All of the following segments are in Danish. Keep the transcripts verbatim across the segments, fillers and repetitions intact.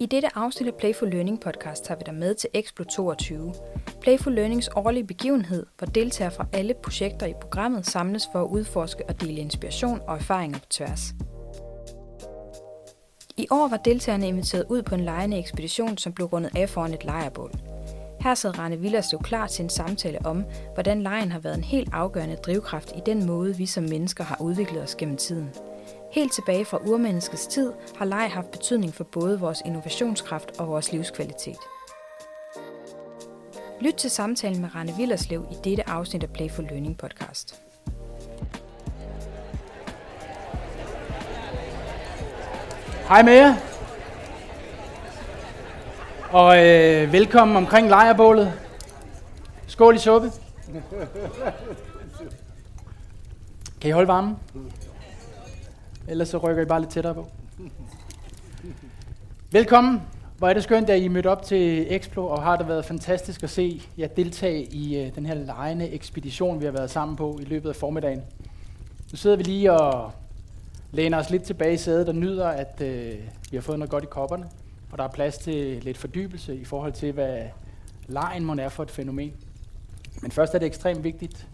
I dette afsnit af Playful Learning podcast tager vi dig med til EXPLORE toogtyve, Playful Learnings årlige begivenhed, hvor deltagere fra alle projekter i programmet samles for at udforske og dele inspiration og erfaringer på tværs. I år var deltagerne inviteret ud på en legende ekspedition, som blev rundet af foran et lejrbål. Her sad Rane Willerslev klar til en samtale om, hvordan legen har været en helt afgørende drivkraft i den måde, vi som mennesker har udviklet os gennem tiden. Helt tilbage fra urmenneskets tid har leg haft betydning for både vores innovationskraft og vores livskvalitet. Lyt til samtalen med Rane Willerslev i dette afsnit af Playful Learning podcast. Hej med jer. Og øh, velkommen omkring lejrbålet. Skål i suppe. Kan I holde varmen? Ellers så rykker I bare lidt tættere på. Velkommen. Hvor er det skønt, at I mødte op til EXPLORE, og har det været fantastisk at se jer deltage i øh, den her legende ekspedition, vi har været sammen på i løbet af formiddagen. Nu sidder vi lige og læner os lidt tilbage i sædet og nyder, at øh, vi har fået noget godt i kopperne, og der er plads til lidt fordybelse i forhold til, hvad legen mon er for et fænomen. Men først er det ekstremt vigtigt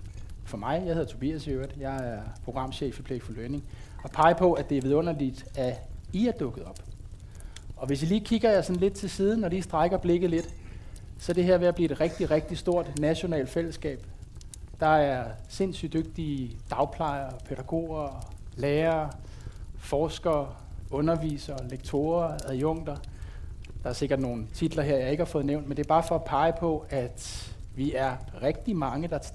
for mig, jeg hedder Tobias Evert, jeg er programchef i Playful Learning, og pege på, at det er vidunderligt, at I er dukket op. Og hvis I lige kigger jer sådan lidt til siden, og lige strækker blikket lidt, så er det her ved at blive et rigtig, rigtig stort nationalt fællesskab. Der er sindssygt dygtige dagplejere, pædagoger, lærere, forskere, undervisere, lektorer, adjunkter. Der er sikkert nogle titler her, jeg ikke har fået nævnt, men det er bare for at pege på, at vi er rigtig mange, der til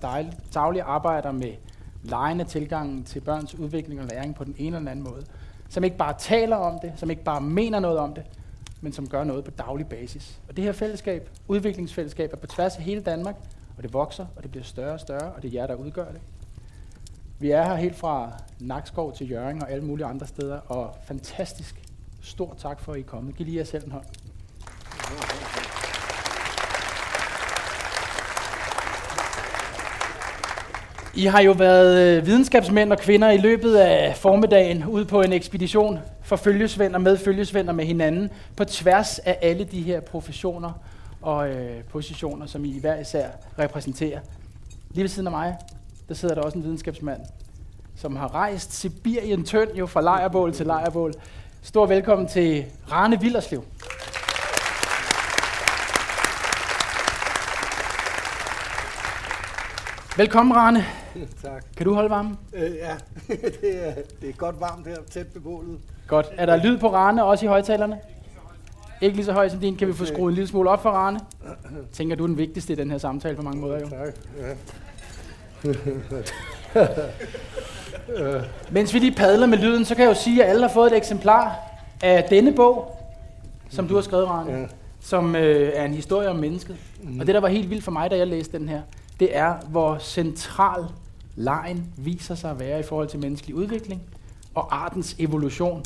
daglig arbejder med legende tilgangen til børns udvikling og læring på den ene eller den anden måde, som ikke bare taler om det, som ikke bare mener noget om det, men som gør noget på daglig basis. Og det her fællesskab, udviklingsfællesskab, er på tværs af hele Danmark, og det vokser, og det bliver større og større, og det er jer, der udgør det. Vi er her helt fra Nakskov til Hjørring og alle mulige andre steder, og fantastisk stort tak for, at I er kommet. Giv lige jer selv en hånd. I har jo været videnskabsmænd og kvinder i løbet af formiddagen ude på en ekspedition for følgesvenner med følgesvenner med hinanden på tværs af alle de her professioner og øh, positioner, som I hver især repræsenterer. Lige ved siden af mig, der sidder der også en videnskabsmand, som har rejst Sibirien tynd jo fra lejrbål til lejrbål. Stor velkommen til Rane Willerslev. Velkommen, Rane. Tak. Kan du holde varmen? Øh, ja, det, er, det er godt varmt her, tæt ved bålet. Godt. Er der lyd på Rane, også i højtalerne? Ikke lige så høj som din. Kan vi få skruet en lille smule op for Rane? Tænker du er den vigtigste i den her samtale på mange måder, jo? Tak, ja. Mens vi lige padler med lyden, så kan jeg jo sige, at alle har fået et eksemplar af denne bog, som du har skrevet, Rane, ja. Som øh, er en historie om mennesket. Mm. Og det, der var helt vildt for mig, da jeg læste den her, det er, hvor central legen viser sig at være i forhold til menneskelig udvikling og artens evolution.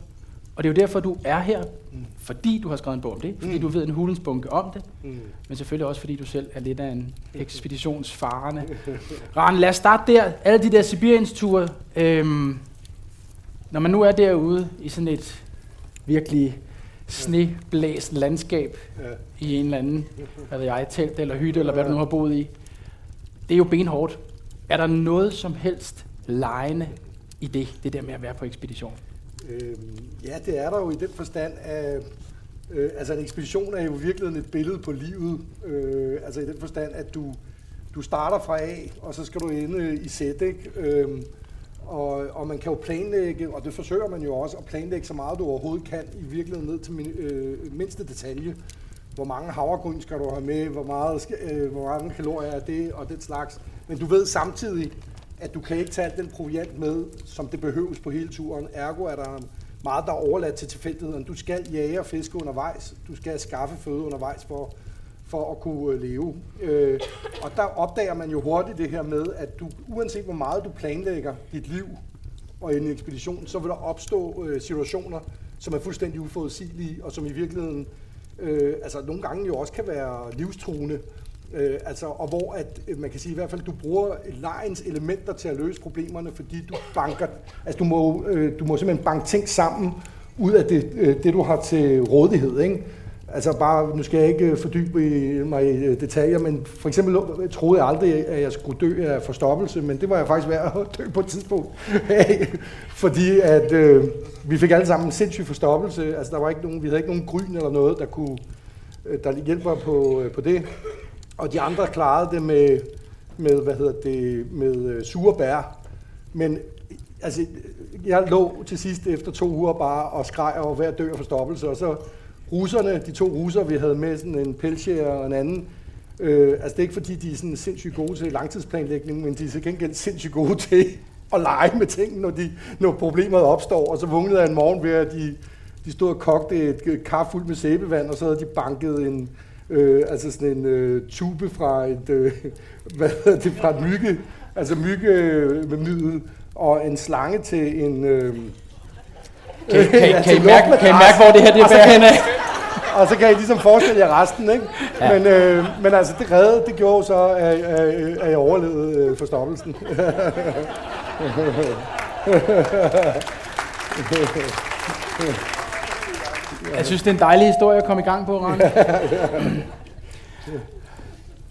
Og det er jo derfor, du er her, mm. fordi du har skrevet en bog om det, fordi mm. du ved en hulens bunke om det, mm. men selvfølgelig også, fordi du selv er lidt af en ekspeditionsfarende. Rane, lad os starte der. Alle de der Sibiriensture, øhm, når man nu er derude i sådan et virkelig sneblæst landskab ja. I en eller anden, hvad ved jeg, telt eller hytte, eller hvad du nu har boet i, det er jo benhårdt. Er der noget som helst legende i det, det der med at være på ekspedition? Øhm, ja, det er der jo i den forstand, at øh, altså en ekspedition er jo virkelig et billede på livet. Øh, altså i den forstand, at du, du starter fra A, og så skal du ende i Z, ikke? Øhm, og, og man kan jo planlægge, og det forsøger man jo også, at planlægge så meget du overhovedet kan, i virkeligheden ned til min, øh, mindste detalje. Hvor mange havregryn skal du have med, hvor, meget, øh, hvor mange kalorier er det, og den slags. Men du ved samtidig, at du kan ikke tage den proviant med, som det behøves på hele turen. Ergo er der meget, der er overladt til tilfældigheden. Du skal jage og fiske undervejs, du skal skaffe føde undervejs for, for at kunne leve. Øh, og der opdager man jo hurtigt det her med, at du, uanset hvor meget du planlægger dit liv og en ekspedition, så vil der opstå øh, situationer, som er fuldstændig uforudsigelige, og som i virkeligheden Øh, altså nogle gange jo også kan være livstruende, øh, altså, og hvor at, man kan sige i hvert fald, at du bruger legens elementer til at løse problemerne, fordi du banker, altså du må, øh, du må simpelthen banke ting sammen ud af det, øh, det du har til rådighed, ikke? Altså bare, nu skal jeg ikke fordybe mig i detaljer, men for eksempel troede jeg aldrig, at jeg skulle dø af forstoppelse, men det var jeg faktisk ved at dø på et tidspunkt. Fordi at øh, vi fik alle sammen en sindssyg forstoppelse, altså der var ikke nogen, vi havde ikke nogen gryn eller noget, der kunne der hjælper på, på det. Og de andre klarede det med, med hvad hedder det, med sure bær. Men altså, jeg lå til sidst efter to uger bare og skreg over hver dø af forstoppelse, og så russerne, de to russer, vi havde med, sådan en pelsjæger og en anden, øh, altså det er ikke fordi, de er sådan sindssygt gode til langtidsplanlægning, men de er så gengæld sindssygt gode til at lege med ting, når, de, når problemet opstår. Og så vunglede jeg en morgen ved, at de, de stod og kogte et kar fuld med sæbevand, og så havde de banket en, øh, altså sådan en øh, tube fra et, øh, hvad hedder det, fra et mygge, altså mygge øh, med middel, og en slange til en... Øh, Kan, kan, ja, kan, I mærke, kan I mærke, hvor det her det bærer hen af? Og så kan I ligesom forestille jer resten, ikke? Ja. Men, øh, men altså, det redde, det gjorde så, at, at jeg overlevede øh, forstoppelsen. Jeg synes, det er en dejlig historie at komme i gang på, Rane.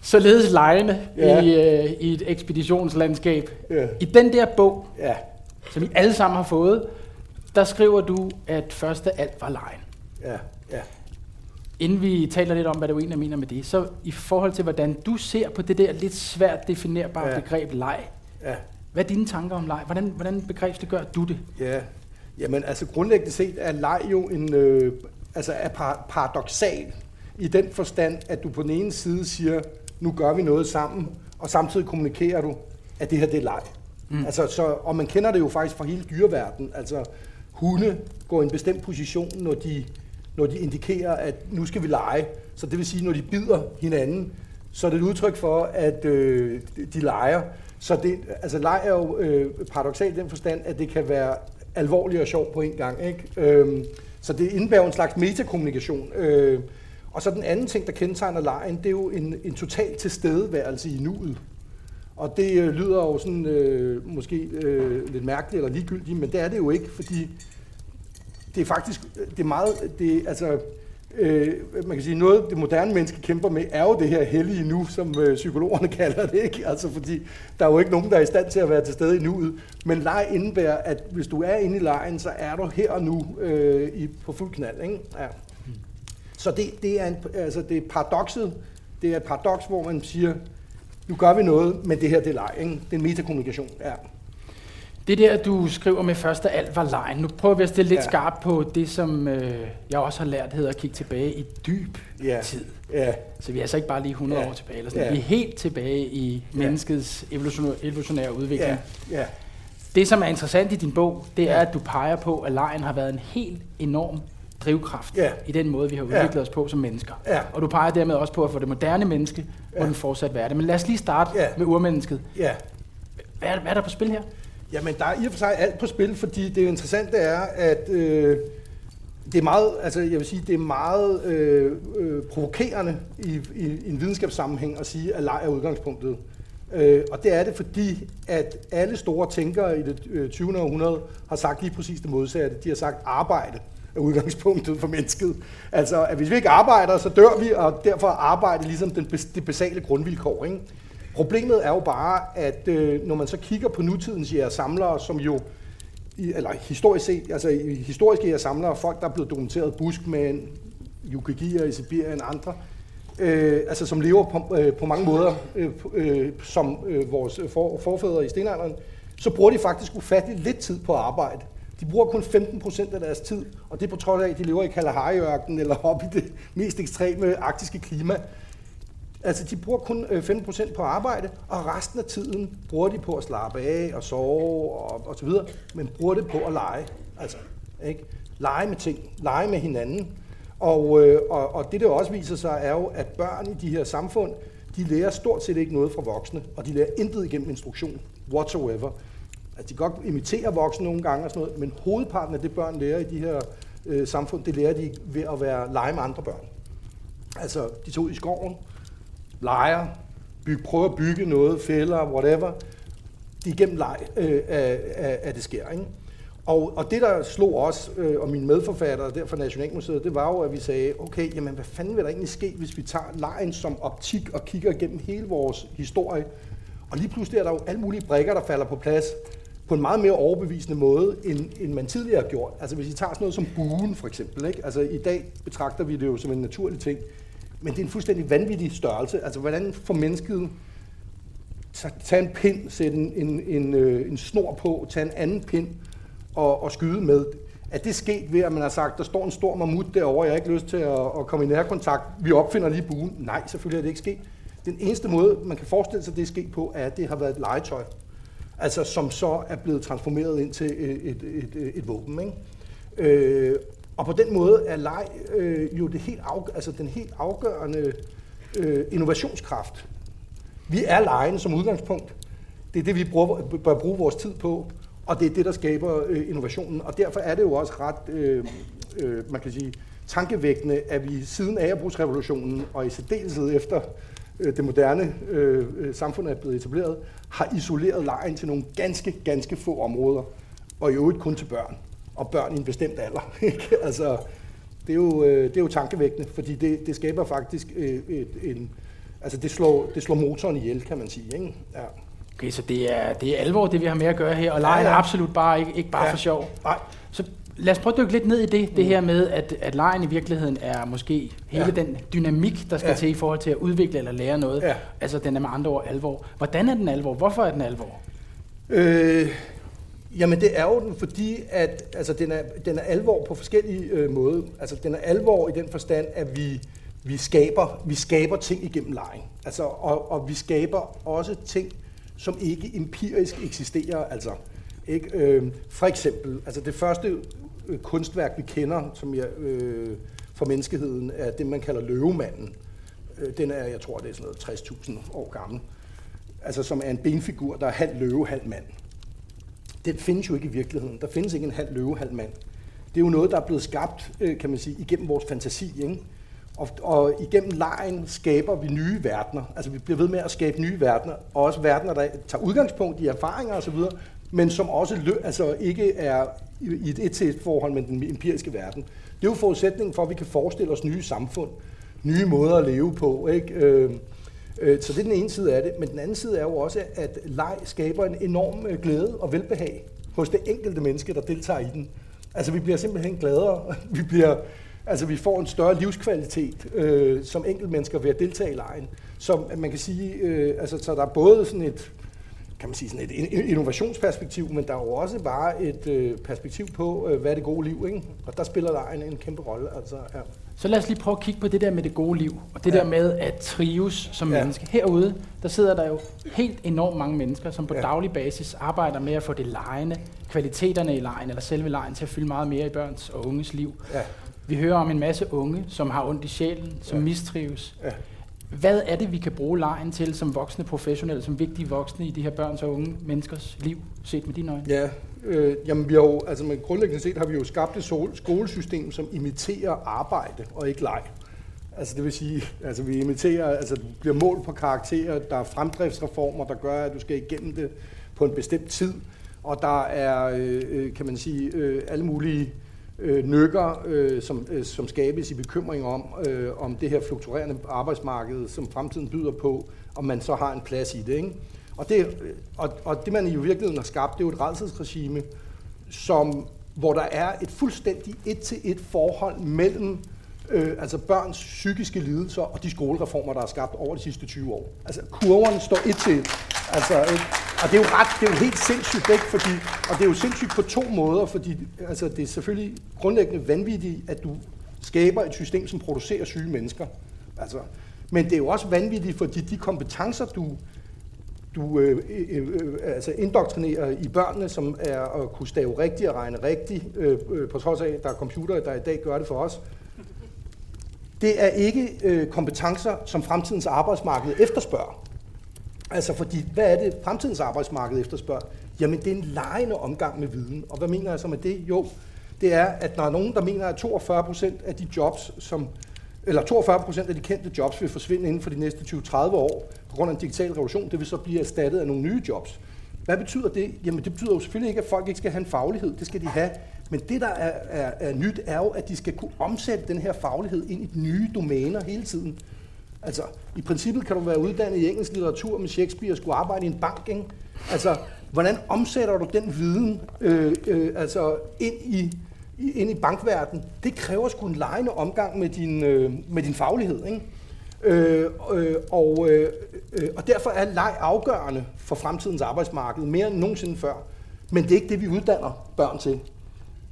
Således lejende ja. i, øh, i et ekspeditionslandskab. Ja. I den der bog, ja. som I alle sammen har fået, der skriver du, at først af alt var lejen. Ja, ja. Inden vi taler lidt om, hvad du egentlig mener med det, så i forhold til, hvordan du ser på det der lidt svært definerbare ja. begreb leg. Ja. Hvad er dine tanker om leg? Hvordan, hvordan begrebsliggør du det? Ja, jamen altså grundlæggende set er leg jo en, øh, altså er par- paradoksal i den forstand, at du på den ene side siger, nu gør vi noget sammen, og samtidig kommunikerer du, at det her det er leg. Mm. Altså, så, og man kender det jo faktisk fra hele dyreverdenen, altså hunde går i en bestemt position, når de, når de indikerer, at nu skal vi lege. Så det vil sige, når de bider hinanden, så er det et udtryk for, at øh, de leger. Så det, altså, leg er jo øh, paradoksalt i den forstand, at det kan være alvorligt og sjovt på en gang, ikke? Øh, så det indebærer en slags metakommunikation. Øh, og så den anden ting, der kendetegner legen, det er jo en, en total tilstedeværelse i nuet. Og det lyder jo sådan øh, måske øh, lidt mærkeligt eller ligegyldigt, men det er det jo ikke, fordi det er faktisk det er meget det altså øh, man kan sige noget det moderne menneske kæmper med er jo det her hellige nu, som øh, psykologerne kalder det, ikke? Altså fordi der er jo ikke nogen der er i stand til at være til stede i nuet, men leg indebærer at hvis du er inde i legen, så er du her og nu øh, i på fuld knald, ikke? Ja. Så det det er en, altså det er paradokset, det er et paradoks, hvor man siger nu gør vi noget, men det her, det er leg, ikke? Det er metakommunikation, ja. Det der, du skriver med først af alt, var lejen. Nu prøver vi at stille lidt ja. skarpt på det, som øh, jeg også har lært, hedder at kigge tilbage i dyb ja. tid. Ja. Så vi er altså ikke bare lige hundrede ja. år tilbage, eller sådan. Ja. Vi er helt tilbage i menneskets ja. evolutionære udvikling. Ja. Ja. Det, som er interessant i din bog, det er, ja. at du peger på, at lejen har været en helt enorm drivkraft yeah. i den måde, vi har udviklet yeah. os på som mennesker. Yeah. Og du peger dermed også på, at for det moderne menneske, yeah. må den fortsat være det. Men lad os lige starte yeah. med urmennesket. Yeah. Hvad, er, hvad er der på spil her? Jamen, der er i og for sig alt på spil, fordi det interessante er, at øh, det er meget, altså jeg vil sige, det er meget øh, øh, provokerende i, i, i en videnskabssammenhæng at sige, at leg er udgangspunktet. Øh, og det er det, fordi at alle store tænkere i det øh, tyvende århundrede har sagt lige præcis det modsatte. De har sagt arbejde. Udgangspunktet for mennesket. Altså, at hvis vi ikke arbejder, så dør vi, og derfor arbejder ligesom den, det basale grundvilkår, ikke? Problemet er jo bare, at øh, når man så kigger på nutidens jægersamlere, som jo, i, eller historisk set, altså historiske jægersamlere, folk, der er blevet dokumenteret, buskmænd, yukagier i Sibirien og andre, øh, altså som lever på, øh, på mange måder, øh, øh, som øh, vores for, forfædre i stenalderen, så bruger de faktisk ufatteligt lidt tid på arbejde. De bruger kun femten procent af deres tid, og det er på trods af, at de lever i Kalahari-ørkenen eller op i det mest ekstreme arktiske klima. Altså, de bruger kun femten procent på arbejde, og resten af tiden bruger de på at slappe af og sove og, og så videre, men bruger det på at lege. Altså, ikke? Lege med ting, lege med hinanden. Og, og, og det, der også viser sig, er jo, at børn i de her samfund, de lærer stort set ikke noget fra voksne, og de lærer intet igennem instruktion, whatsoever. Altså, de godt imiterer voksne nogle gange og sådan noget, men hovedparten af det, børn lærer i de her øh, samfund, det lærer de ved at være lege med andre børn. Altså, de tog i skoven, leger, byg, prøver at bygge noget, fælder, whatever. Det er igennem leg, øh, af, af, af det sker, ikke? Og, og det, der slog os øh, og mine medforfattere der fra Nationalmuseet, det var jo, at vi sagde, okay, jamen hvad fanden vil der egentlig ske, hvis vi tager legen som optik og kigger igennem hele vores historie? Og lige pludselig er der jo alle mulige brikker, der falder på plads på en meget mere overbevisende måde, end, end man tidligere har gjort. Altså hvis I tager sådan noget som buen for eksempel, ikke? Altså i dag betragter vi det jo som en naturlig ting, men det er en fuldstændig vanvittig størrelse. Altså hvordan får mennesket... Tag en pind, sæt en, en, en, en snor på, tag en anden pind og, og skyde med. Er det sket ved, at man har sagt, der står en stor mammut derovre, jeg har ikke lyst til at, at komme i nærkontakt, vi opfinder lige buen? Nej, selvfølgelig er det ikke sket. Den eneste måde, man kan forestille sig, det er sket på, er, at det har været et legetøj, altså som så er blevet transformeret ind til et, et, et, et våben. Ikke? Øh, og på den måde er leg øh, jo det helt af, altså den helt afgørende øh, innovationskraft. Vi er legen som udgangspunkt. Det er det, vi bruger, bør bruge vores tid på, og det er det, der skaber øh, innovationen. Og derfor er det jo også ret øh, øh, man kan sige, tankevækkende, at vi siden agerbrugsrevolutionen og i særdeleshed efter øh, det moderne øh, samfund er blevet etableret, har isoleret legen til nogle ganske, ganske få områder, og i øvrigt kun til børn, og børn i en bestemt alder. Altså, det, er jo, øh, det er jo tankevækkende, fordi det, det skaber faktisk øh, et, en... Altså, det slår, det slår motoren ihjel, kan man sige, ikke? Ja. Okay, så det er, det er alvor, det vi har med at gøre her, og lejen er absolut bare ikke, ikke bare ja. for sjov. Nej. Så lad os prøve at dykke lidt ned i det, det mm. her med, at, at lejen i virkeligheden er måske hele ja. den dynamik, der skal ja. til i forhold til at udvikle eller lære noget. Ja. Altså, den er med andre ord alvor. Hvordan er den alvor? Hvorfor er den alvor? Øh, jamen, det er jo den, fordi at, altså, den, er, den er alvor på forskellige øh, måder. Altså, den er alvor i den forstand, at vi... Vi skaber, vi skaber ting igennem legen, altså, og, og vi skaber også ting, som ikke empirisk eksisterer. Altså, ikke? Øh, for eksempel, altså det første kunstværk, vi kender som jeg, øh, for menneskeheden, er det, man kalder Løvemanden. Den er, jeg tror, det er sådan noget tres tusind år gammel, altså, som er en benfigur, der er halv løve, halv mand. Den findes jo ikke i virkeligheden. Der findes ikke en halv løve, halv mand. Det er jo noget, der er blevet skabt, kan man sige, igennem vores fantasi, ikke? Og, og igennem legen skaber vi nye verdener. Altså vi bliver ved med at skabe nye verdener, og også verdener, der tager udgangspunkt i erfaringer osv., men som også lø, altså ikke er i et et-til-et-forhold med den empiriske verden. Det er jo forudsætningen for, at vi kan forestille os nye samfund, nye måder at leve på, ikke? Øh, øh, så det er den ene side af det, men den anden side er jo også, at leg skaber en enorm glæde og velbehag hos det enkelte menneske, der deltager i den. Altså vi bliver simpelthen gladere, vi bliver... Altså, vi får en større livskvalitet øh, som enkeltmennesker ved at deltage i legen. Så man kan sige, øh, altså, så der er både sådan et, kan man sige, sådan et innovationsperspektiv, men der er jo også bare et øh, perspektiv på, øh, hvad er det gode liv, ikke? Og der spiller legen en kæmpe rolle. Altså, ja. Så lad os lige prøve at kigge på det der med det gode liv, og det ja. der med at trives som ja. menneske. Herude, der sidder der jo helt enormt mange mennesker, som på ja. daglig basis arbejder med at få det legende, kvaliteterne i legen, eller selve legen, til at fylde meget mere i børns og unges liv. Ja. Vi hører om en masse unge, som har ondt i sjælen, som ja. mistrives. Ja. Hvad er det, vi kan bruge legen til som voksne professionelle, som vigtige voksne i de her børns og unge menneskers liv, set med dine øjne? Ja, øh, jamen vi har jo, altså men grundlæggende set har vi jo skabt et sol- skolesystem, som imiterer arbejde og ikke leg. Altså det vil sige, altså vi imiterer, altså du bliver målt på karakterer, der er fremdriftsreformer, der gør, at du skal igennem det på en bestemt tid, og der er, øh, kan man sige, øh, alle mulige Øh, nykker, øh, som, øh, som skabes i bekymring om, øh, om det her fluktuerende arbejdsmarked, som fremtiden byder på, om man så har en plads i det, ikke? Og det, øh, og, og det man i virkeligheden har skabt, det er jo et rædselsregime, som, hvor der er et fuldstændig et-til-et forhold mellem øh, altså børns psykiske lidelser og de skolereformer, der er skabt over de sidste tyve år. Altså kurven står et-til-et. Altså, øh, Og det er jo ret, det er jo helt sindssygt, ikke? Fordi, og det er jo sindssygt på to måder, fordi altså, det er selvfølgelig grundlæggende vanvittigt, at du skaber et system, som producerer syge mennesker. Altså, men det er jo også vanvittigt, fordi de kompetencer, du, du øh, øh, øh, altså indoktrinerer i børnene, som er at kunne stave rigtigt og regne rigtigt, øh, øh, på trods af, at der er computere, der i dag gør det for os, det er ikke øh, kompetencer, som fremtidens arbejdsmarked efterspørger. Altså fordi, hvad er det fremtidens arbejdsmarked efterspørger? Jamen det er en legende omgang med viden. Og hvad mener jeg så med det? Jo, det er, at der er nogen, der mener, at toogfyrre procent af de jobs, som, eller toogfyrre procent af de kendte jobs vil forsvinde inden for de næste tyve til tredive år på grund af en digital revolution. Det vil så blive erstattet af nogle nye jobs. Hvad betyder det? Jamen det betyder jo selvfølgelig ikke, at folk ikke skal have en faglighed. Det skal de have. Men det, der er, er, er nyt, er jo, at de skal kunne omsætte den her faglighed ind i nye domæner hele tiden. Altså, i princippet kan du være uddannet i engelsk litteratur med Shakespeare og skulle arbejde i en bank, ikke? Altså, hvordan omsætter du den viden øh, øh, altså ind i, i, ind i bankverdenen? Det kræver sgu en legende omgang med din, øh, med din faglighed, ikke? Øh, øh, og, øh, øh, og derfor er leg afgørende for fremtidens arbejdsmarked, mere end nogensinde før. Men det er ikke det, vi uddanner børn til.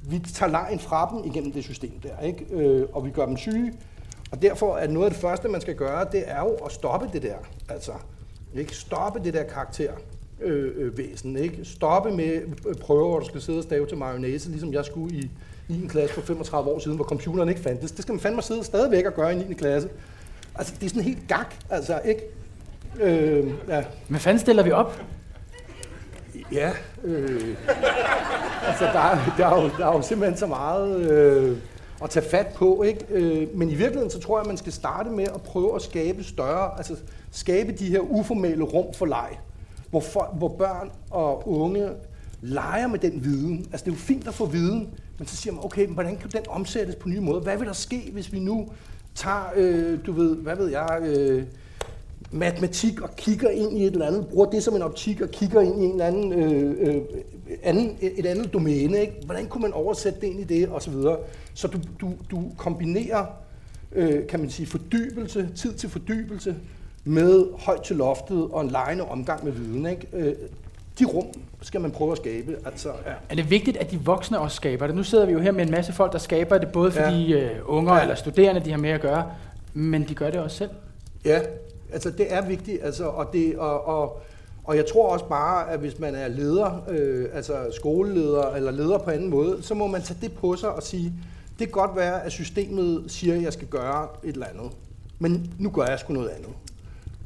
Vi tager legen fra dem igennem det system der, ikke? Øh, og vi gør dem syge. Og derfor er noget af det første, man skal gøre, det er jo at stoppe det der. Altså, ikke? Stoppe det der karaktervæsen, øh, ikke? Stoppe med prøver, hvor du skal sidde og stave til mayonnaise, ligesom jeg skulle i niende klasse for femogtredive år siden, hvor computeren ikke fandtes. Det skal man fandme sidde stadigvæk og gøre i niende klasse. Altså, det er sådan helt gak, altså, ikke? Øh, ja. Hvad fanden stiller vi op? Ja, øh, altså, der er, der, er jo, der er jo simpelthen så meget øh, at tage fat på, ikke? Øh, men i virkeligheden, så tror jeg, at man skal starte med at prøve at skabe større, altså skabe de her uformelle rum for leg, hvor, for, hvor børn og unge leger med den viden. Altså, det er jo fint at få viden, men så siger man, okay, men hvordan kan den omsættes på nye måder? Hvad vil der ske, hvis vi nu tager, øh, du ved, hvad ved jeg, øh, matematik og kigger ind i et eller andet, bruger det som en optik og kigger ind i en eller anden, øh, øh, anden, et andet domæne, ikke? Hvordan kunne man oversætte det ind i det, og så videre. Så du, du, du kombinerer, øh, kan man sige, fordybelse, tid til fordybelse, med højt til loftet og en legende omgang med viden, ikke? Øh, de rum skal man prøve at skabe. Altså, ja. Er det vigtigt, at de voksne også skaber det? Nu sidder vi jo her med en masse folk, der skaber det, både for ja. de øh, unger ja. eller studerende, de har med at gøre, men de gør det også selv. Ja, altså det er vigtigt, altså, og, det, og, og, og jeg tror også bare, at hvis man er leder, øh, altså skoleleder eller leder på anden måde, så må man tage det på sig og sige, det kan godt være, at systemet siger, at jeg skal gøre et eller andet, men nu gør jeg sgu noget andet.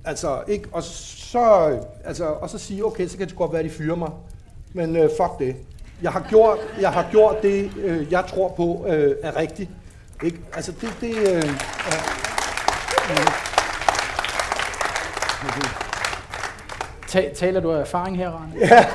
Altså, ikke? Og, så, altså, og så sige, okay, så kan det godt være, at de fyrer mig, men øh, fuck det. Jeg har gjort, jeg har gjort det, øh, jeg tror på, øh, er rigtigt. Ikke? Altså, det... det øh, øh, øh. Taler du af erfaring her, Rane? Ja.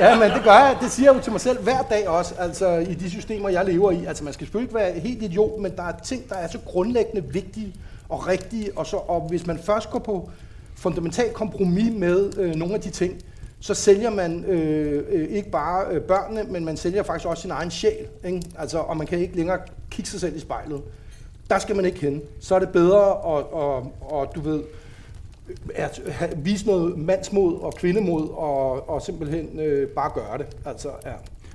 ja, men det gør jeg. Det siger jeg jo til mig selv hver dag også, altså i de systemer, jeg lever i. Altså, man skal selvfølgelig ikke være helt idiot, men der er ting, der er så grundlæggende vigtige og rigtige, og, så, og hvis man først går på fundamentalt kompromis med øh, nogle af de ting, så sælger man øh, øh, ikke bare øh, børnene, men man sælger faktisk også sin egen sjæl, ikke? Altså, og man kan ikke længere kigge sig selv i spejlet. Der skal man ikke kende. Så er det bedre at, og, og, du ved, at vise noget mandsmod og kvindemod, og, og simpelthen øh, bare gøre det. Altså, ja.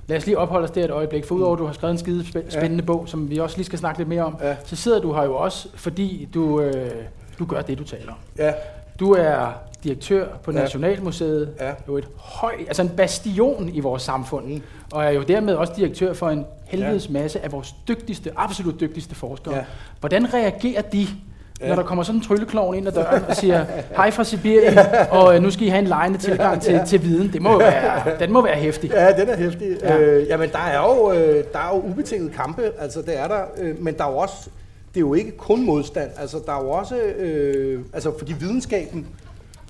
Lad os lige opholde os der et øjeblik, for udover at du har skrevet en skide spændende ja. bog, som vi også lige skal snakke lidt mere om, ja. så sidder du her jo også, fordi du, øh, du gør det, du taler om. Ja. Du er direktør på ja. Nationalmuseet, ja. jo et høj, altså en bastion i vores samfund, mm. og er jo dermed også direktør for en helvedes ja. masse af vores dygtigste, absolut dygtigste forskere. Ja. Hvordan reagerer de, ja. når der kommer sådan en trylleklovn ind ad døren og siger, hej fra Sibirien, og øh, nu skal I have en lejende tilgang til, til viden. Det må være, den må være hæftig. Ja, den er hæftig. Ja. Øh, jamen, der er, jo, øh, der er jo ubetinget kampe, altså det er der, øh, men der er jo også, det er jo ikke kun modstand, altså der er jo også, øh, altså fordi videnskaben,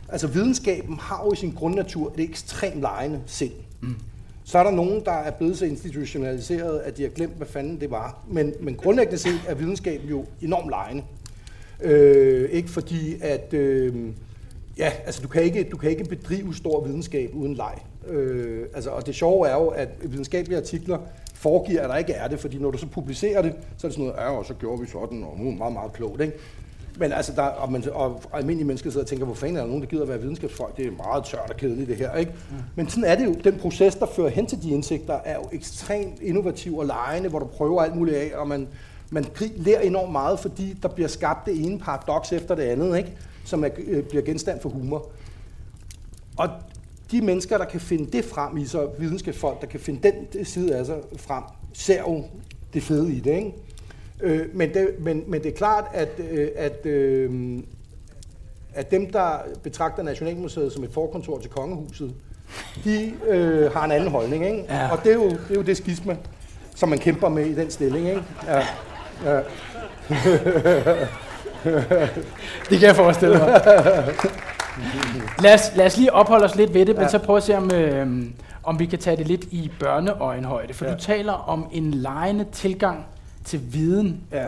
altså videnskaben har jo i sin grundnatur et ekstremt lejende sind. Mm. Så er der nogen, der er blevet så institutionaliseret, at de har glemt, hvad fanden det var, men, men grundlæggende set er videnskaben jo enormt lejende. Øh, ikke fordi at øh, ja, altså du kan ikke du kan ikke bedrive stor videnskab uden leg. Øh, altså og det sjove er jo, at videnskabelige artikler foregiver, at der ikke er det, fordi når du så publicerer det, så er det sådan noget, ja, og så gjorde vi sådan, og uh, meget meget klogt, ikke? Men altså der og, man, og almindelige mennesker sidder og tænker, hvor fanden er der nogen, der gider at være videnskabsfolk? Det er meget tørt og kedeligt det her, ikke? Mm. Men sådan er det jo. Den proces, der fører hen til de indsigter, er jo ekstremt innovativ og legende, hvor du prøver alt muligt af, og man Man lærer enormt meget, fordi der bliver skabt det ene paradoks efter det andet, ikke? Som er, øh, bliver genstand for humor. Og de mennesker, der kan finde det frem i sig, videnskabsfolk, der kan finde den side af sig frem, ser jo det fede i det, ikke? Øh, men, det men, men det er klart, at, øh, at, øh, at dem, der betragter Nationalmuseet som et forkontor til kongehuset, de øh, har en anden holdning, ikke? Ja. Og det er jo det, er jo det skisme, som man kæmper med i den stilling, ikke? Ja. Ja. Det kan jeg forestille mig. Lad os, lad os lige opholde os lidt ved det, ja. Men så prøv at se, om, øh, om vi kan tage det lidt i børneøjenhøjde. For ja. Du taler om en legende tilgang til viden. Ja.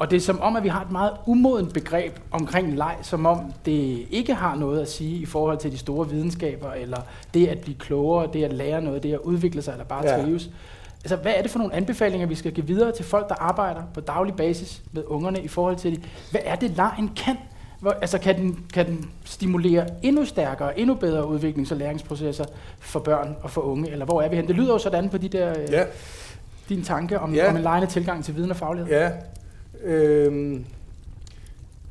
Og det er som om, at vi har et meget umodent begreb omkring leg, som om det ikke har noget at sige i forhold til de store videnskaber, eller det at blive klogere, det at lære noget, det at udvikle sig, eller bare ja. Trives. Altså, hvad er det for nogle anbefalinger, vi skal give videre til folk, der arbejder på daglig basis med ungerne i forhold til det? Hvad er det, legen kan? Hvor, altså, kan den, kan den stimulere endnu stærkere, endnu bedre udviklings- og læringsprocesser for børn og for unge? Eller hvor er vi hen? Det lyder jo sådan på de der, ja. Dine tanker om, ja. Om en legende tilgang til viden og faglighed. Ja. Øhm,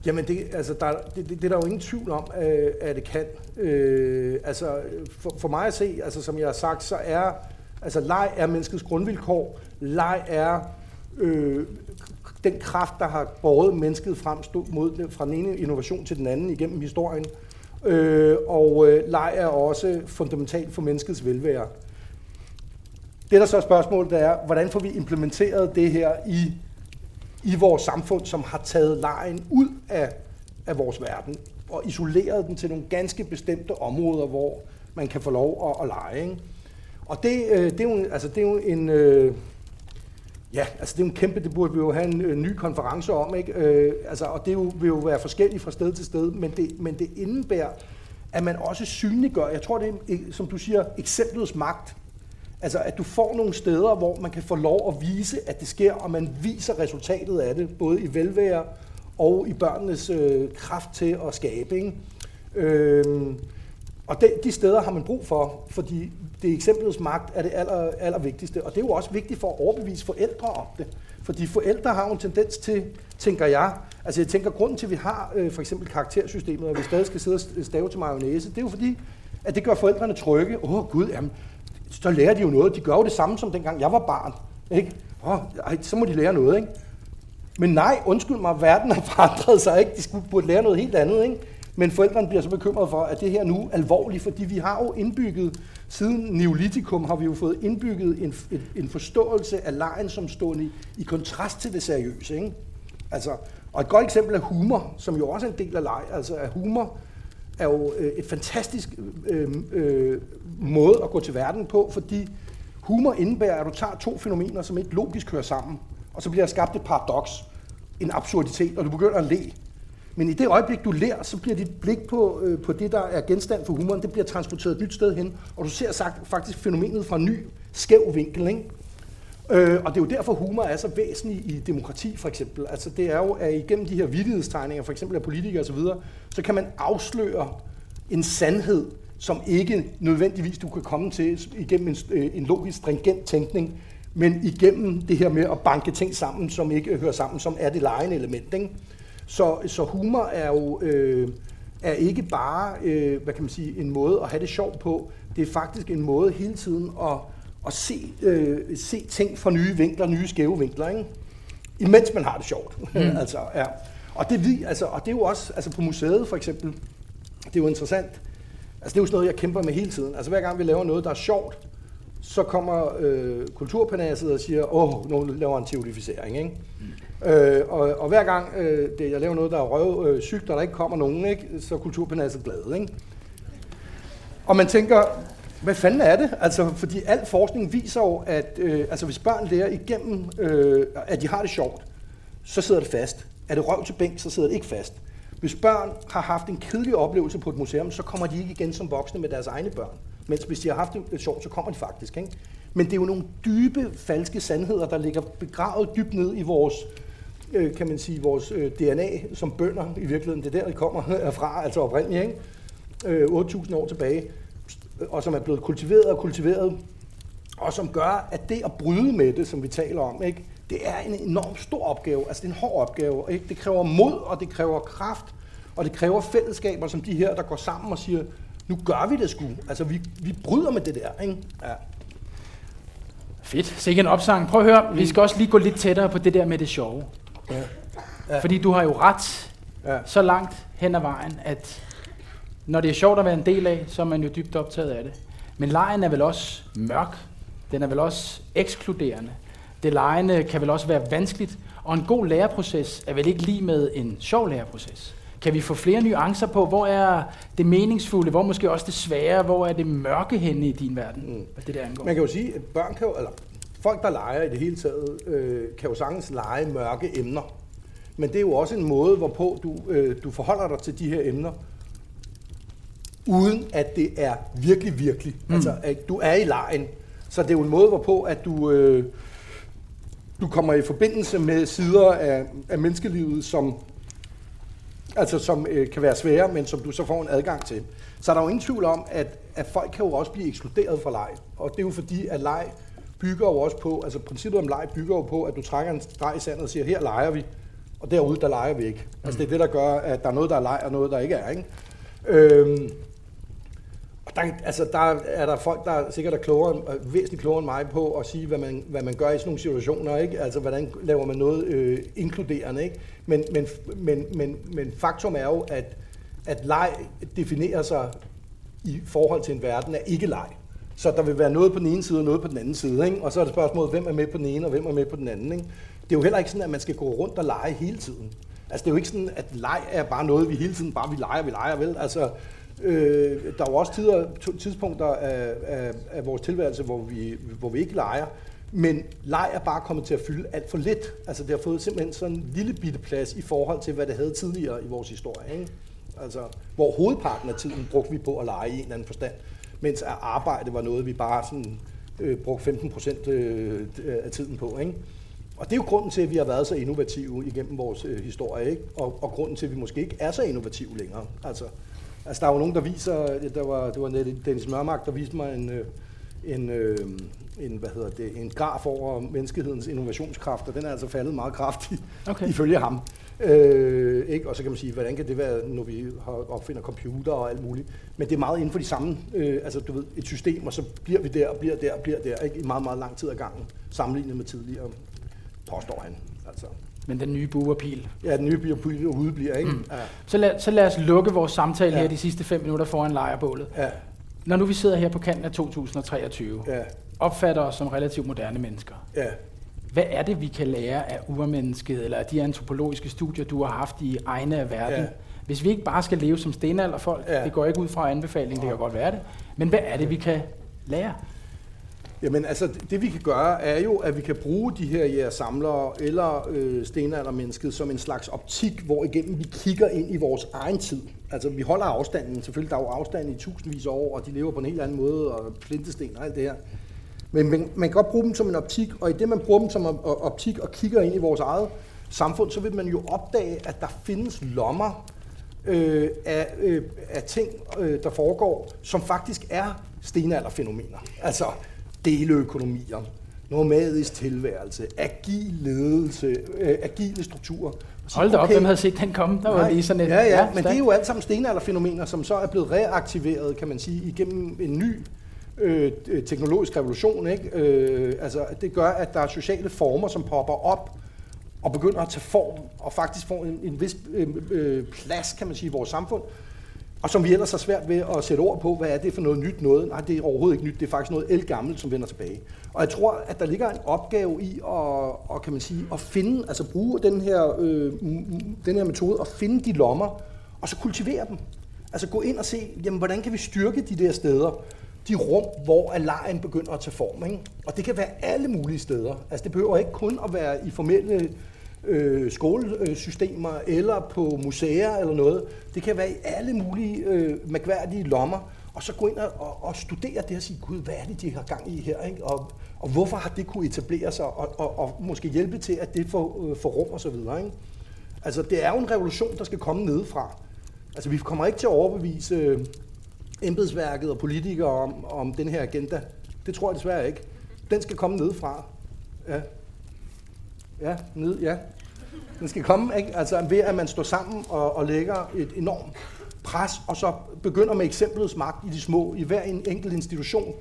jamen, det, altså, der, det, det, det er der jo ingen tvivl om, øh, at det kan. Øh, altså, for, for mig at se, altså, som jeg har sagt, så er altså, leg er menneskets grundvilkår. Leg er øh, den kraft, der har båret mennesket frem mod, fra den ene innovation til den anden igennem historien. Øh, og øh, leg er også fundamentalt for menneskets velvære. Det, der så er spørgsmålet, det er, hvordan får vi implementeret det her i i vores samfund, som har taget legen ud af, af vores verden og isoleret den til nogle ganske bestemte områder, hvor man kan få lov at, at lege. Ikke? Og det, øh, det, er jo, altså, det er jo en øh, ja, altså det er jo en kæmpe, det burde vi jo have en øh, ny konference om, ikke? Øh, altså, og det jo, vil jo være forskelligt fra sted til sted, men det, men det indebærer, at man også synliggør, jeg tror det er, som du siger, eksemplets magt. Altså, at du får nogle steder, hvor man kan få lov at vise, at det sker, og man viser resultatet af det, både i velvære og i børnenes øh, kraft til at skabe. Ikke? Øhm, og de, de steder har man brug for, fordi det eksemplets magt er det aller, aller vigtigste. Og det er jo også vigtigt for at overbevise forældre om det. Fordi forældre har en tendens til, tænker jeg, altså jeg tænker, grunden til, at vi har øh, for eksempel karaktersystemet, og vi stadig skal sidde og stave til mayonnaise, det er jo fordi, at det gør forældrene trygge. Åh oh, gud, jamen, så lærer de jo noget. De gør jo det samme, som dengang jeg var barn. Ikke? Oh, ej, så må de lære noget, ikke? Men nej, undskyld mig, verden har forandret sig, ikke? De burde lære noget helt andet, ikke? Men forældrene bliver så bekymrede for, at det her nu er alvorligt, fordi vi har jo indbygget, siden Neolitikum har vi jo fået indbygget en, en, en forståelse af legen som stående i, i kontrast til det seriøse, ikke? Altså, og et godt eksempel er humor, som jo også er en del af leg, altså er humor, er jo et fantastisk øh, øh, måde at gå til verden på, fordi humor indebærer, at du tager to fænomener, som ikke logisk hører sammen, og så bliver der skabt et paradoks, en absurditet, og du begynder at le. Men i det øjeblik, du ler, så bliver dit blik på, øh, på det, der er genstand for humoren, det bliver transporteret et nyt sted hen, og du ser sagt, faktisk fænomenet fra en ny, skæv vinkel, ikke? Øh, og det er jo derfor, humor er så væsentlig i demokrati, for eksempel. Altså, det er jo, at igennem de her vittighedstegninger, for eksempel af politikere osv., så, så kan man afsløre en sandhed, som ikke nødvendigvis du kan komme til igennem en, en logisk, stringent tænkning, men igennem det her med at banke ting sammen, som ikke hører sammen, som er det legende element, ikke? Så, så humor er jo øh, er ikke bare, øh, hvad kan man sige, en måde at have det sjovt på. Det er faktisk en måde hele tiden at og se, øh, se ting fra nye vinkler, nye skæve vinkler, ikke? Imens man har det sjovt. Mm. altså, ja. og, det, altså, og det er jo også, altså på museet for eksempel, det er jo interessant. Altså det er jo sådan noget, jeg kæmper med hele tiden. Altså hver gang vi laver noget, der er sjovt, så kommer øh, kulturpanasset og siger, åh, nu laver en teoretificering, ikke? Mm. Øh, og, og hver gang øh, det, jeg laver noget, der er røvsygt, øh, og der ikke kommer nogen, ikke? Så er kulturpanasset glad, ikke? Og man tænker, hvad fanden er det? Altså, fordi al forskning viser jo, at øh, altså, hvis børn lærer igennem, øh, at de har det sjovt, så sidder det fast. Er det røv til bænk, så sidder det ikke fast. Hvis børn har haft en kedelig oplevelse på et museum, så kommer de ikke igen som voksne med deres egne børn. Mens hvis de har haft det sjovt, så kommer de faktisk, ikke? Men det er jo nogle dybe, falske sandheder, der ligger begravet dybt ned i vores, øh, kan man sige, vores øh, D N A som bønder. I virkeligheden, det er der, de kommer herfra, altså oprindeligt, ikke? Øh, otte tusind år tilbage. Og som er blevet kultiveret og kultiveret, og som gør, at det at bryde med det, som vi taler om, ikke, det er en enormt stor opgave, altså det er en hård opgave, ikke? Det kræver mod, og det kræver kraft, og det kræver fællesskaber som de her, der går sammen og siger, nu gør vi det sgu, altså vi, vi bryder med det der, ikke? Ja. Fedt, så ikke en opsang. Prøv at høre, mm. vi skal også lige gå lidt tættere på det der med det sjove. Ja. Ja. Fordi du har jo ret ja. Så langt hen ad vejen, at når det er sjovt at være en del af, så er man jo dybt optaget af det. Men legen er vel også mørk. Den er vel også ekskluderende. Det legende kan vel også være vanskeligt. Og en god læreproces er vel ikke lige med en sjov læreproces. Kan vi få flere nuancer på, hvor er det meningsfulde, hvor måske også det svære, hvor er det mørke henne i din verden, mm. det der angår? Man kan jo sige, at børn kan jo, eller folk, der leger i det hele taget, øh, kan jo sagtens lege mørke emner. Men det er jo også en måde, hvorpå du, øh, du forholder dig til de her emner, uden at det er virkelig, virkelig. Mm. Altså, at du er i legen. Så det er jo en måde, hvorpå at du, øh, du kommer i forbindelse med sider af, af menneskelivet, som, altså, som øh, kan være svære, men som du så får en adgang til. Så er der jo ingen tvivl om, at, at folk kan jo også blive ekskluderet fra leg. Og det er jo fordi, at leg bygger jo også på, altså princippet om leg bygger jo på, at du trækker en streg i sandet og siger, her leger vi, og derude, der leger vi ikke. Altså det er det, der gør, at der er noget, der er leg, og noget, der ikke er, ikke? Øhm, og der, altså, der er der folk, der er sikkert er klogere, væsentligt klogere end mig på at sige, hvad man, hvad man gør i sådan nogle situationer, ikke? Altså hvordan laver man noget øh, inkluderende, ikke? Men, men, men, men, men faktum er jo, at, at leg definerer sig i forhold til en verden af ikke-leg. Så der vil være noget på den ene side og noget på den anden side, ikke? Og så er det spørgsmålet, hvem er med på den ene og hvem er med på den anden, ikke? Det er jo heller ikke sådan, at man skal gå rundt og lege hele tiden. Altså det er jo ikke sådan, at leg er bare noget, vi hele tiden bare vi leger, vi leger, vel? Altså øh, der er jo også tider, tidspunkter af, af, af vores tilværelse, hvor vi, hvor vi ikke leger. Men leg er bare kommet til at fylde alt for lidt. Altså det har fået simpelthen sådan en lille bitte plads i forhold til, hvad det havde tidligere i vores historie, ikke? Altså hvor hovedparten af tiden brugte vi på at lege i en eller anden forstand. Mens at arbejde var noget, vi bare sådan, øh, brugte femten procent øh, af tiden på, ikke? Og det er jo grunden til, at vi har været så innovative igennem vores øh, historie, ikke? Og, og grunden til, at vi måske ikke er så innovative længere. Altså, altså der er jo nogen, der viser, der var, det var Dennis Mørmark, der viste mig en, en, en, hvad hedder det, en graf over menneskehedens innovationskraft, og den er altså faldet meget kraftigt, okay, ifølge ham. Øh, ikke? Og så kan man sige, hvordan kan det være, når vi opfinder computer og alt muligt. Men det er meget inden for de samme, øh, altså du ved, et system, og så bliver vi der og bliver der og bliver der, ikke? I meget, meget lang tid ad gangen, sammenlignet med tidligere, påstår han. Altså. Men den nye buerpil. Ja, den nye buerpil udebliver, ikke? Mm. Ja. Så, lad, så lad os lukke vores samtale, ja, her de sidste fem minutter foran lejrebålet. Ja. Når nu vi sidder her på kanten af to tusind treogtyve, ja, opfatter os som relativt moderne mennesker. Ja. Hvad er det, vi kan lære af urmennesket, eller af de antropologiske studier, du har haft i egne af verden? Ja. Hvis vi ikke bare skal leve som stenalderfolk, ja, det går ikke ud fra anbefaling, det kan godt være det, men hvad er det, vi kan lære? Jamen altså, det vi kan gøre, er jo, at vi kan bruge de her jægersamlere eller øh, stenaldermennesket som en slags optik, hvor igennem vi kigger ind i vores egen tid. Altså, vi holder afstanden. Selvfølgelig, der er jo afstanden i tusindvis af år, og de lever på en helt anden måde, og flintesten og alt det her. Men man, man kan godt bruge dem som en optik, og i det, man bruger dem som optik og kigger ind i vores eget samfund, så vil man jo opdage, at der findes lommer øh, af, øh, af ting, øh, der foregår, som faktisk er stenalderfænomener. Altså deleøkonomier, nomadisk tilværelse, agil ledelse, øh, agile strukturer. Så, hold da op, okay, hvem havde set den komme? Der var nej, lige sådan et, ja, ja, ja, men det er jo alt sammen stenalderfænomener, som så er blevet reaktiveret, kan man sige, igennem en ny øh, teknologisk revolution, ikke? Øh, altså, det gør, at der er sociale former, som popper op og begynder at tage form, og faktisk får en, en vis øh, øh, plads, kan man sige, i vores samfund. Og som vi ellers har svært ved at sætte ord på, hvad er det for noget nyt noget? Nej, det er overhovedet ikke nyt, det er faktisk noget ældgammelt, som vender tilbage. Og jeg tror, at der ligger en opgave i at, og kan man sige, at finde, altså bruge den her, øh, den her metode, at finde de lommer, og så kultivere dem. Altså gå ind og se, jamen, hvordan kan vi styrke de der steder, de rum, hvor legen begynder at tage form, ikke? Og det kan være alle mulige steder. Altså det behøver ikke kun at være i formelle Øh, skolesystemer eller på museer eller noget. Det kan være i alle mulige øh, mærkværdige lommer, og så gå ind og, og studere det og sige, gud, hvad er det, de har gang i her, ikke? Og, og hvorfor har det kunne etablere sig og, og, og måske hjælpe til, at det får, øh, får rum og så videre, ikke? Altså, det er jo en revolution, der skal komme nedefra. Altså, vi kommer ikke til at overbevise øh, embedsværket og politikere om, om den her agenda. Det tror jeg desværre ikke. Den skal komme nedefra. Ja. Ja, ned, ja. Den skal komme, ikke? Altså ved at man står sammen og, og lægger et enormt pres, og så begynder med eksemplets magt i de små, i hver en enkelt institution,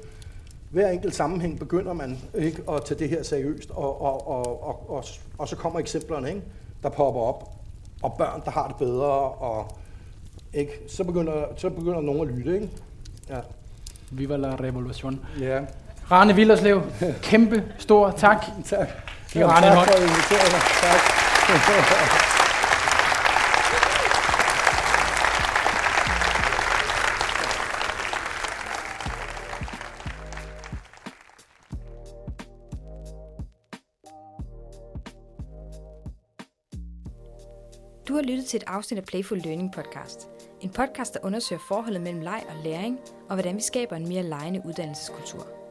hver enkelt sammenhæng begynder man, ikke, at tage det her seriøst, og, og, og, og, og, og så kommer eksemplerne, ikke, der popper op, og børn, der har det bedre, og ikke, så begynder, så begynder nogen at lytte, ikke? Ja. Viva la revolution. Ja. Rane Willerslev, kæmpe stor tak. Tak. Det er Rane. Tak for at invitere mig. Tak. Du har lyttet til et afsnit af Playful Learning podcast. En podcast, der undersøger forholdet mellem leg og læring, og hvordan vi skaber en mere legende uddannelseskultur.